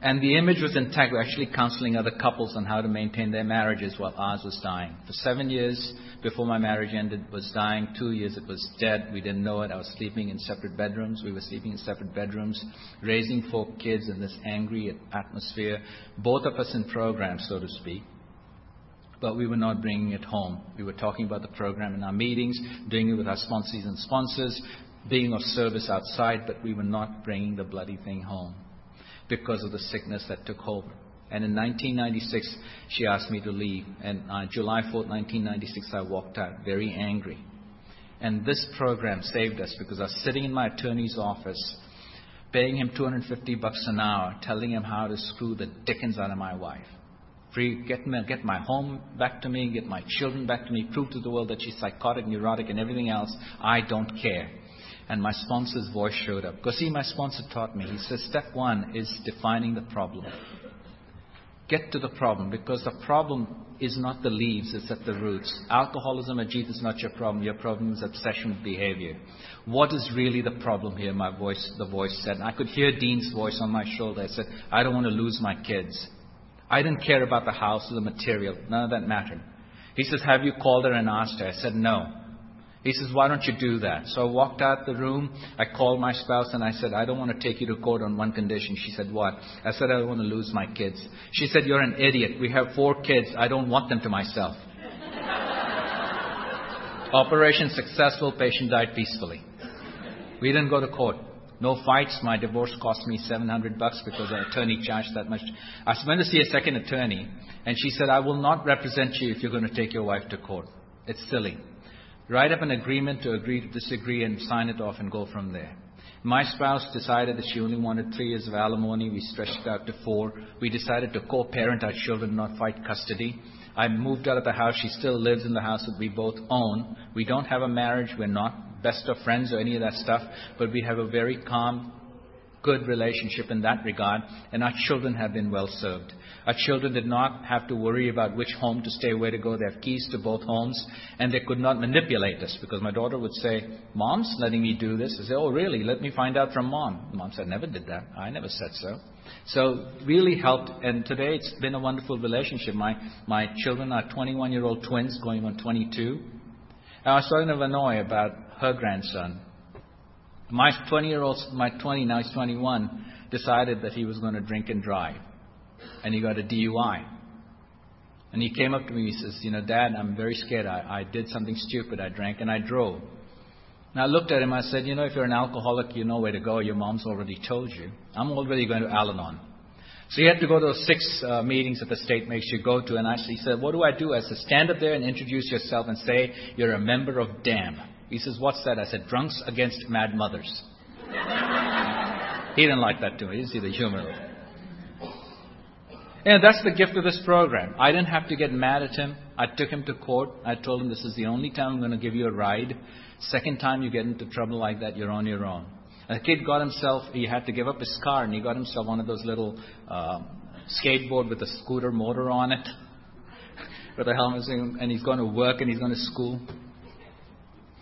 And the image was intact. We're actually counseling other couples on how to maintain their marriages while ours was dying. For 7 years before my marriage ended, it was dying. 2 years it was dead. We didn't know it. I was sleeping in separate bedrooms. We were sleeping in separate bedrooms, raising four kids in this angry atmosphere. Both of us in programs, so to speak. But we were not bringing it home. We were talking about the program in our meetings, doing it with our sponsees and sponsors, being of service outside, but we were not bringing the bloody thing home, because of the sickness that took over. And in 1996, she asked me to leave. And on July 4th, 1996, I walked out very angry. And this program saved us, because I was sitting in my attorney's office, paying him $250 an hour, telling him how to screw the dickens out of my wife. Get my home back to me, get my children back to me, prove to the world that she's psychotic, neurotic, and everything else. I don't care. And my sponsor's voice showed up. Because see, my sponsor taught me. He says, step one is defining the problem. Get to the problem, because the problem is not the leaves, it's at the roots. Alcoholism, Ajit, is not your problem. Your problem is obsession with behavior. What is really the problem here, the voice said. And I could hear Dean's voice on my shoulder. I said, I don't want to lose my kids. I didn't care about the house or the material. None of that mattered. He says, have you called her and asked her? I said, no. He says, why don't you do that? So I walked out the room. I called my spouse and I said, I don't want to take you to court on one condition. She said, what? I said, I don't want to lose my kids. She said, you're an idiot. We have 4 kids. I don't want them to myself. Operation successful. Patient died peacefully. We didn't go to court. No fights. My divorce cost me $700 because the attorney charged that much. I went to see a second attorney and she said, I will not represent you if you're going to take your wife to court. It's silly. Write up an agreement to agree to disagree and sign it off and go from there. My spouse decided that she only wanted 3 years of alimony. We stretched it out to 4. We decided to co-parent our children, not fight custody. I moved out of the house. She still lives in the house that we both own. We don't have a marriage. We're not best of friends or any of that stuff. But we have a very calm, good relationship in that regard. And our children have been well served. Our children did not have to worry about which home to stay, where to go. They have keys to both homes. And they could not manipulate us, because my daughter would say, Mom's letting me do this. I say, oh, really? Let me find out from Mom. Mom said, never did that. I never said so. So really helped. And today it's been a wonderful relationship. My children are 21-year-old twins going on 22. I was talking to Benoit about her grandson. Now he's 21, decided that he was going to drink and drive. And he got a DUI. And he came up to me, he says, Dad, I'm very scared. I did something stupid. I drank and I drove. And I looked at him, I said, if you're an alcoholic, you know where to go. Your mom's already told you. I'm already going to Al-Anon. So he had to go to 6 meetings that the state makes you go to. And he said, what do I do? I said, stand up there and introduce yourself and say, you're a member of DAM. He says, what's that? I said, Drunks Against Mad Mothers. He didn't like that too. He didn't see the humor of it. And that's the gift of this program. I didn't have to get mad at him. I took him to court. I told him, this is the only time I'm going to give you a ride. Second time you get into trouble like that, you're on your own. And the kid got himself, he had to give up his car, and he got himself one of those little skateboard with a scooter motor on it. With a helmet. And he's going to work and he's going to school.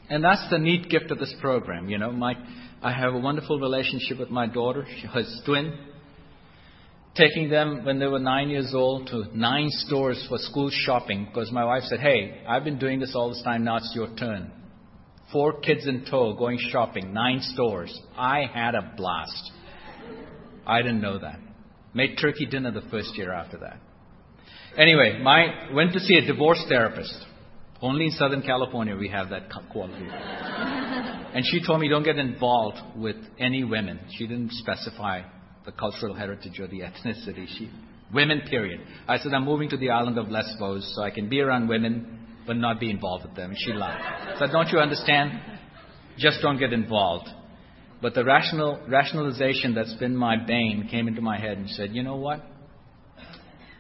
And that's the neat gift of this program. I have a wonderful relationship with my daughter, his twin. Taking them when they were 9 years old to 9 stores for school shopping, because my wife said, hey, I've been doing this all this time, now it's your turn. 4 kids in tow going shopping, 9 stores. I had a blast. I didn't know that. Made turkey dinner the first year after that. Anyway, went to see a divorce therapist. Only in Southern California we have that quality. And she told me, don't get involved with any women. She didn't specify the cultural heritage or the ethnicity. Women, period. I said, I'm moving to the island of Lesbos so I can be around women will not be involved with them. She laughed. So don't you understand? Just don't get involved. But the rationalization that's been my bane came into my head and said, you know what?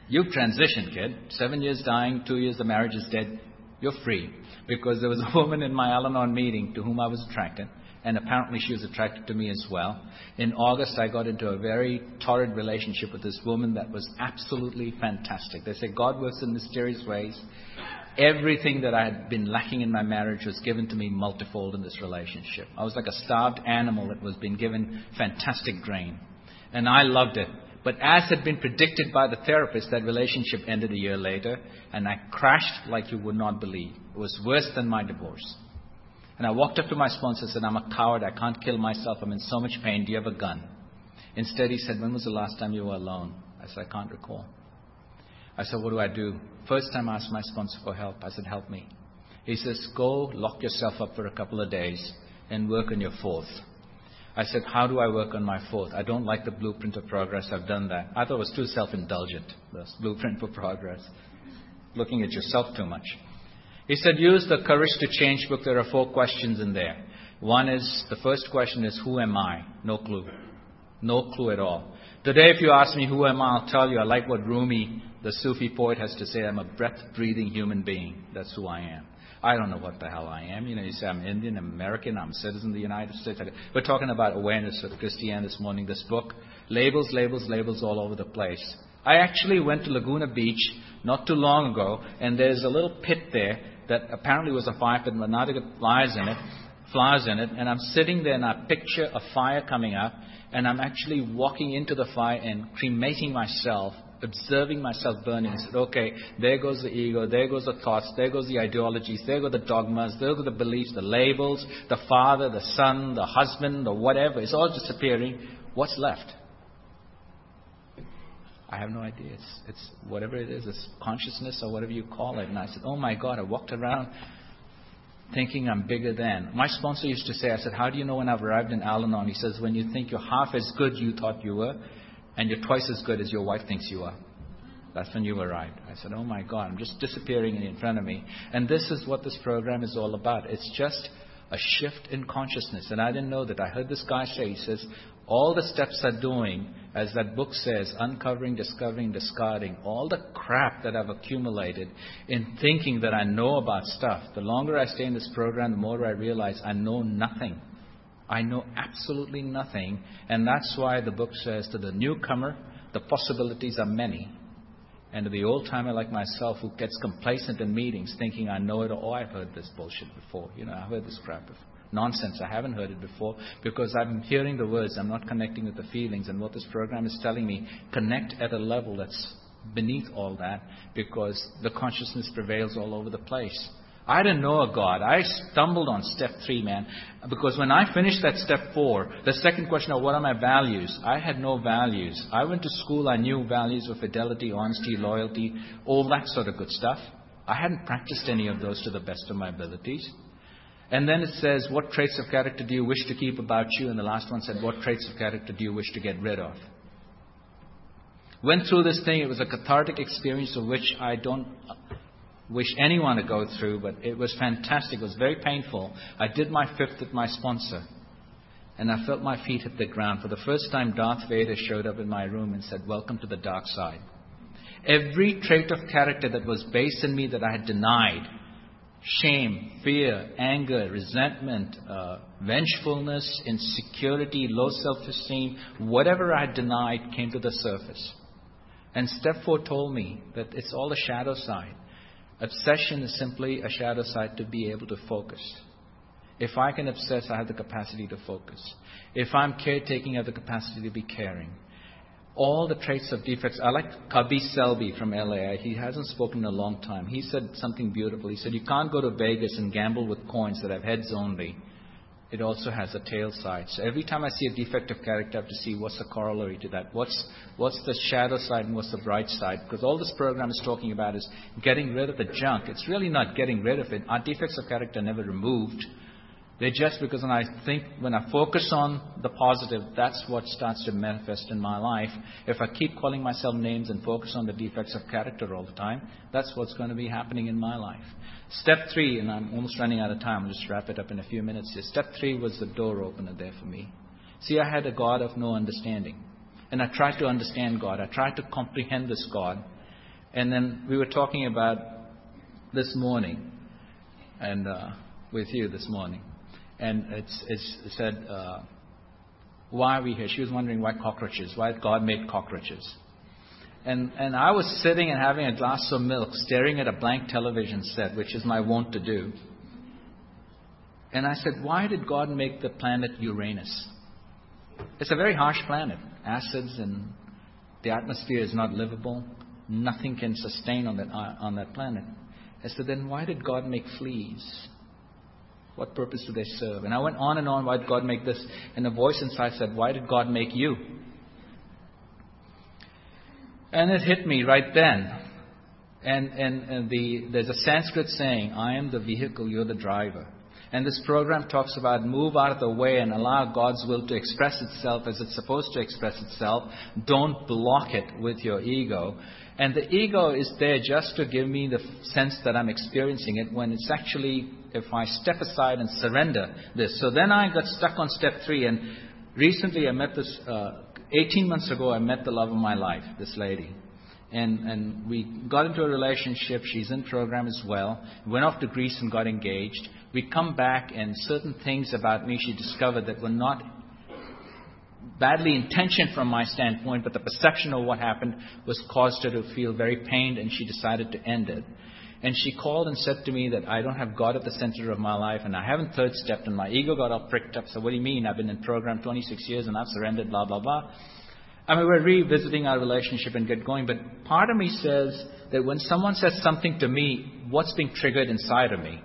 You've transitioned, kid. 7 years dying, 2 years the marriage is dead. You're free. Because there was a woman in my Al-Anon meeting to whom I was attracted, and apparently she was attracted to me as well. In August, I got into a very torrid relationship with this woman that was absolutely fantastic. They say God works in mysterious ways. Everything that I had been lacking in my marriage was given to me multifold in this relationship. I was like a starved animal that was being given fantastic grain. And I loved it. But as had been predicted by the therapist, that relationship ended a year later, and I crashed like you would not believe. It was worse than my divorce. And I walked up to my sponsor and said, I'm a coward. I can't kill myself. I'm in so much pain. Do you have a gun? Instead, he said, when was the last time you were alone? I said, I can't recall. I said, what do I do? First time I asked my sponsor for help. I said, help me. He says, go lock yourself up for a couple of days and work on your fourth. I said, how do I work on my fourth? I don't like the blueprint of progress. I've done that. I thought it was too self-indulgent, the blueprint for progress. Looking at yourself too much. He said, use the Courage to Change book. There are 4 questions in there. One is, the first question is, who am I? No clue. No clue at all. Today, if you ask me, who am I? I'll tell you, I like what Rumi, the Sufi poet, has to say. I'm a breath-breathing human being. That's who I am. I don't know what the hell I am. You know, you say I'm Indian, I'm American, I'm a citizen of the United States. We're talking about awareness with Christiane this morning, this book. Labels, labels, labels all over the place. I actually went to Laguna Beach not too long ago, and there's a little pit there that apparently was a fire pit, but now they got flowers in it, and I'm sitting there and I picture a fire coming up, and I'm actually walking into the fire and cremating myself, observing myself burning. I said, okay, there goes the ego, there goes the thoughts, there goes the ideologies, there go the dogmas, there go the beliefs, the labels, the father, the son, the husband, the whatever. It's all disappearing. What's left? I have no idea. It's whatever it is, it's consciousness or whatever you call it. And I said, oh my God, I walked around thinking I'm bigger than. My sponsor used to say, I said, how do you know when I've arrived in Al-Anon? He says, when you think you're half as good you thought you were, and you're twice as good as your wife thinks you are. That's when you arrived. I said, oh my God, I'm just disappearing in front of me. And this is what this program is all about. It's just a shift in consciousness. And I didn't know that. I heard this guy say, he says, all the steps are doing, as that book says, uncovering, discovering, discarding, all the crap that I've accumulated in thinking that I know about stuff. The longer I stay in this program, the more I realize I know nothing. I know absolutely nothing. And that's why the book says to the newcomer, the possibilities are many. And to the old-timer like myself who gets complacent in meetings thinking I know it all, oh, I've heard this bullshit before. You know, I've heard this crap before. Nonsense. I haven't heard it before because I'm hearing the words. I'm not connecting with the feelings. And what this program is telling me, connect at a level that's beneath all that because the consciousness prevails all over the place. I didn't know a God. I stumbled on step 3, man. Because when I finished that step 4, the second question of what are my values? I had no values. I went to school. I knew values were fidelity, honesty, loyalty, all that sort of good stuff. I hadn't practiced any of those to the best of my abilities. And then it says, what traits of character do you wish to keep about you? And the last one said, what traits of character do you wish to get rid of? Went through this thing. It was a cathartic experience of which I don't wish anyone to go through, but it was fantastic. It was very painful. I did my 5th with my sponsor, and I felt my feet hit the ground. For the first time, Darth Vader showed up in my room and said, welcome to the dark side. Every trait of character that was based in me that I had denied, shame, fear, anger, resentment, vengefulness, insecurity, low self-esteem, whatever I had denied came to the surface. And step 4 told me that it's all the shadow side. Obsession is simply a shadow side to be able to focus. If I can obsess, I have the capacity to focus. If I'm caretaking, I have the capacity to be caring. All the traits of defects. I like Kabi Selby from LA. He hasn't spoken in a long time. He said something beautiful. He said, you can't go to Vegas and gamble with coins that have heads only. It also has a tail side. So every time I see a defect of character, I have to see what's the corollary to that. What's the shadow side and what's the bright side? Because all this program is talking about is getting rid of the junk. It's really not getting rid of it. Our defects of character are never removed. They just because when I think, when I focus on the positive, that's what starts to manifest in my life. If I keep calling myself names and focus on the defects of character all the time, that's what's going to be happening in my life. Step 3, and I'm almost running out of time. I'll just wrap it up in a few minutes here. Step 3 was the door opener there for me. See, I had a God of no understanding. And I tried to understand God. I tried to comprehend this God. And then we were talking about this morning and with you this morning. And it said, why are we here? She was wondering why cockroaches, why God made cockroaches. And I was sitting and having a glass of milk, staring at a blank television set, which is my wont to do. And I said, why did God make the planet Uranus? It's a very harsh planet. Acids and the atmosphere is not livable. Nothing can sustain on that planet. I said, then why did God make fleas? What purpose do they serve? And I went on and on, why did God make this? And a voice inside said, why did God make you? And it hit me right then. And there's a Sanskrit saying, I am the vehicle, you're the driver. And this program talks about move out of the way and allow God's will to express itself as it's supposed to express itself. Don't block it with your ego. And the ego is there just to give me the sense that I'm experiencing it, when it's actually, if I step aside and surrender this. So then I got stuck on step 3. And recently I met this, 18 months ago, I met the love of my life, this lady. And we got into a relationship. She's in program as well. Went off to Greece and got engaged. We come back, and certain things about me she discovered that were not badly intentioned from my standpoint, but the perception of what happened was caused her to feel very pained, and she decided to end it. And she called and said to me that I don't have God at the center of my life, and I haven't third stepped, and my ego got all pricked up. So what do you mean? I've been in program 26 years and I've surrendered, blah, blah, blah. I mean, we're revisiting our relationship and get going. But part of me says that when someone says something to me, what's being triggered inside of me?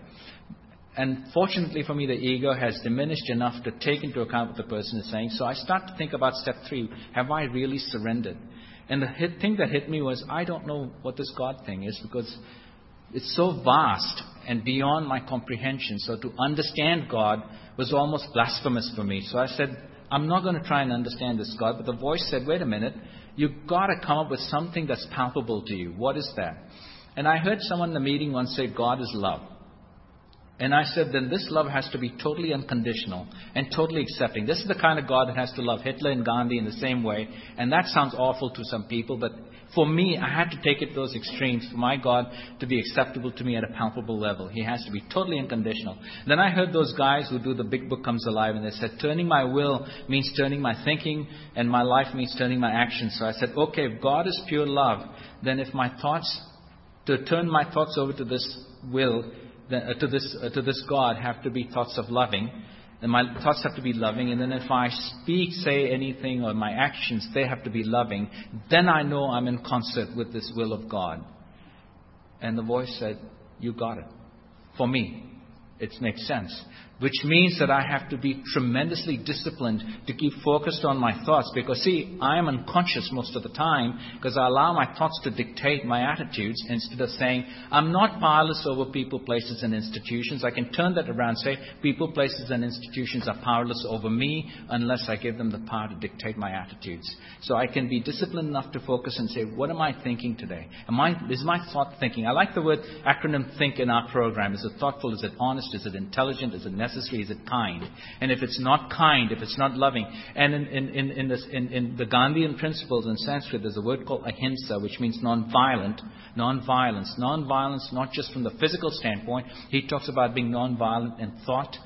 And fortunately for me, the ego has diminished enough to take into account what the person is saying. So I start to think about step 3. Have I really surrendered? And the thing that hit me was, I don't know what this God thing is, because it's so vast and beyond my comprehension. So to understand God was almost blasphemous for me. So I said, I'm not going to try and understand this God. But the voice said, wait a minute, you've got to come up with something that's palpable to you. What is that? And I heard someone in the meeting once say, God is love. And I said, then this love has to be totally unconditional and totally accepting. This is the kind of God that has to love Hitler and Gandhi in the same way. And that sounds awful to some people, but for me, I had to take it those extremes for my God to be acceptable to me at a palpable level. He has to be totally unconditional. Then I heard those guys who do the Big Book Comes Alive, and they said, turning my will means turning my thinking, and my life means turning my actions. So I said, okay, if God is pure love, then if my thoughts, to turn my thoughts over to this will, to this God, have to be thoughts of loving. And my thoughts have to be loving. And then if I speak, say anything, or my actions, they have to be loving. Then I know I'm in concert with this will of God. And the voice said, you got it. For me, it makes sense. Which means that I have to be tremendously disciplined to keep focused on my thoughts. Because, see, I am unconscious most of the time because I allow my thoughts to dictate my attitudes, instead of saying, I'm not powerless over people, places, and institutions. I can turn that around and say, people, places, and institutions are powerless over me unless I give them the power to dictate my attitudes. So I can be disciplined enough to focus and say, what am I thinking today? Is my thought thinking? I like the word acronym think in our program. Is it thoughtful? Is it honest? Is it intelligent? Is it necessary? Is it kind? And if it's not kind, if it's not loving, and in the Gandhian principles in Sanskrit, there's a word called ahimsa, which means non-violence, not just from the physical standpoint. He talks about being non-violent in thought,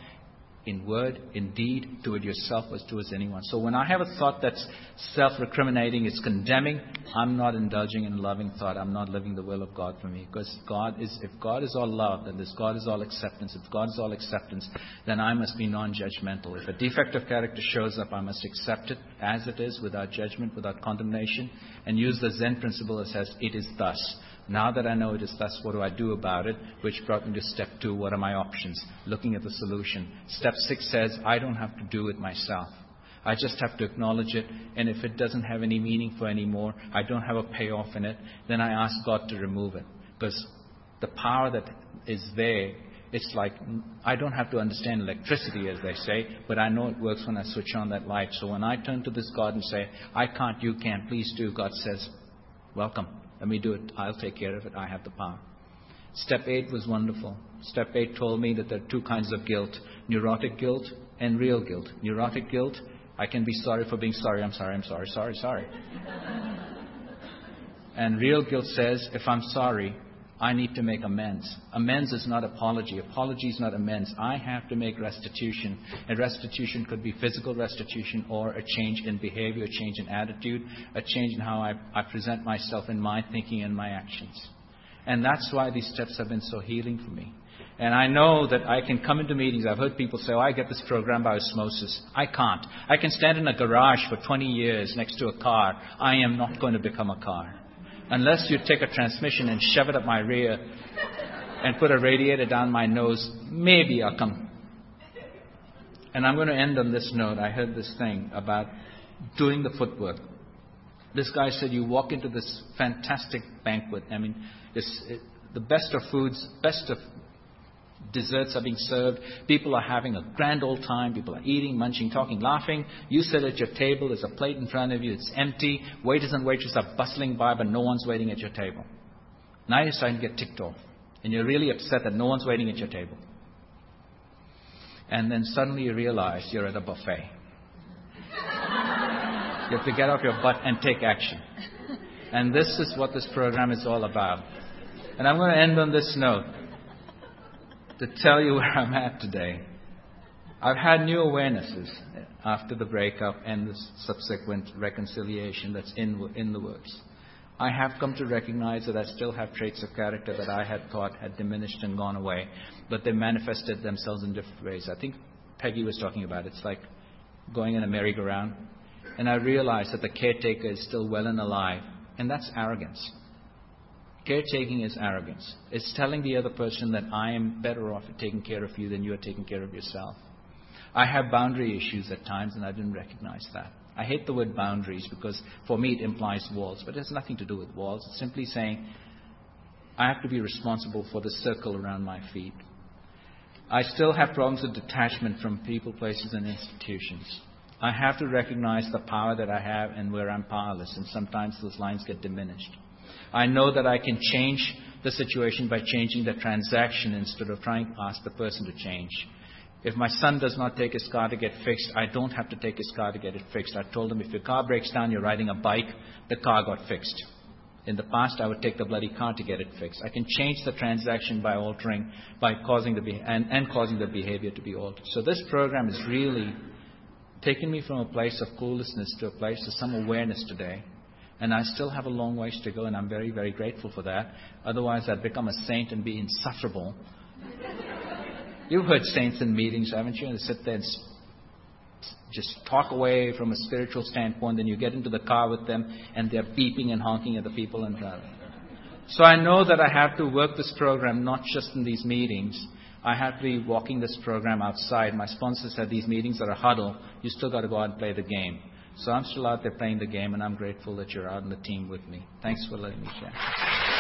in word, in deed, toward yourself as towards anyone. So when I have a thought that's self-recriminating, it's condemning, I'm not indulging in loving thought. I'm not living the will of God for me. Because if God is all love, then this God is all acceptance. If God is all acceptance, then I must be non-judgmental. If a defect of character shows up, I must accept it as it is, without judgment, without condemnation, and use the Zen principle that says, it is thus. Now that I know it is thus, what do I do about it? Which brought me to step 2, what are my options? Looking at the solution. Step 6 says, I don't have to do it myself. I just have to acknowledge it. And if it doesn't have any meaning for anymore, I don't have a payoff in it, then I ask God to remove it. Because the power that is there It's like I don't have to understand electricity, as they say, but I know it works when I switch on that light. So when I turn to this God and say, I can't, you can, please do, God says, welcome. Let me do it. I'll take care of it. I have the power. Step 8 was wonderful. Step 8 told me that there are two kinds of guilt, neurotic guilt and real guilt. Neurotic guilt, I can be sorry for being sorry. I'm sorry. And real guilt says, if I'm sorry, I need to make amends. Amends is not apology. Apology is not amends. I have to make restitution. And restitution could be physical restitution or a change in behavior, a change in attitude, a change in how I present myself in my thinking and my actions. And that's why these steps have been so healing for me. And I know that I can come into meetings. I've heard people say, oh, I get this program by osmosis. I can't. I can stand in a garage for 20 years next to a car. I am not going to become a car. Unless you take a transmission and shove it up my rear and put a radiator down my nose, maybe I'll come. And I'm going to end on this note. I heard this thing about doing the footwork. This guy said, you walk into this fantastic banquet. I mean, the best of foods, best of desserts are being served. People are having a grand old time. People are eating, munching, talking, laughing. You sit at your table. There's a plate in front of you. It's empty. Waiters and waitresses are bustling by, but no one's waiting at your table. Now you're starting to get ticked off. And you're really upset that no one's waiting at your table. And then suddenly you realize you're at a buffet. You have to get off your butt and take action. And this is what this program is all about. And I'm going to end on this note. To tell you where I'm at today. I've had new awarenesses after the breakup and the subsequent reconciliation that's in the works. I have come to recognize that I still have traits of character that I had thought had diminished and gone away, but they manifested themselves in different ways. I think Peggy was talking about it. It's like going in a merry-go-round. And I realized that the caretaker is still well and alive, and that's arrogance. Caretaking is arrogance. It's telling the other person that I am better off at taking care of you than you are taking care of yourself. I have boundary issues at times, and I didn't recognize that. I hate the word boundaries because for me it implies walls, but it has nothing to do with walls. It's simply saying I have to be responsible for the circle around my feet. I still have problems with detachment from people, places, and institutions. I have to recognize the power that I have and where I'm powerless, and sometimes those lines get diminished. I know that I can change the situation by changing the transaction instead of trying to ask the person to change. If my son does not take his car to get fixed, I don't have to take his car to get it fixed. I told him, if your car breaks down, you're riding a bike, the car got fixed. In the past, I would take the bloody car to get it fixed. I can change the transaction by altering, by causing the causing the behavior to be altered. So this program is really taking me from a place of cluelessness to a place of some awareness today. And I still have a long ways to go, and I'm very, very grateful for that. Otherwise, I'd become a saint and be insufferable. You've heard saints in meetings, haven't you? And they sit there and just talk away from a spiritual standpoint. Then you get into the car with them, and they're beeping and honking at the people. And so I know that I have to work this program, not just in these meetings. I have to be walking this program outside. My sponsors said these meetings are a huddle. You still got to go out and play the game. So I'm still out there playing the game, and I'm grateful that you're out on the team with me. Thanks for letting me share.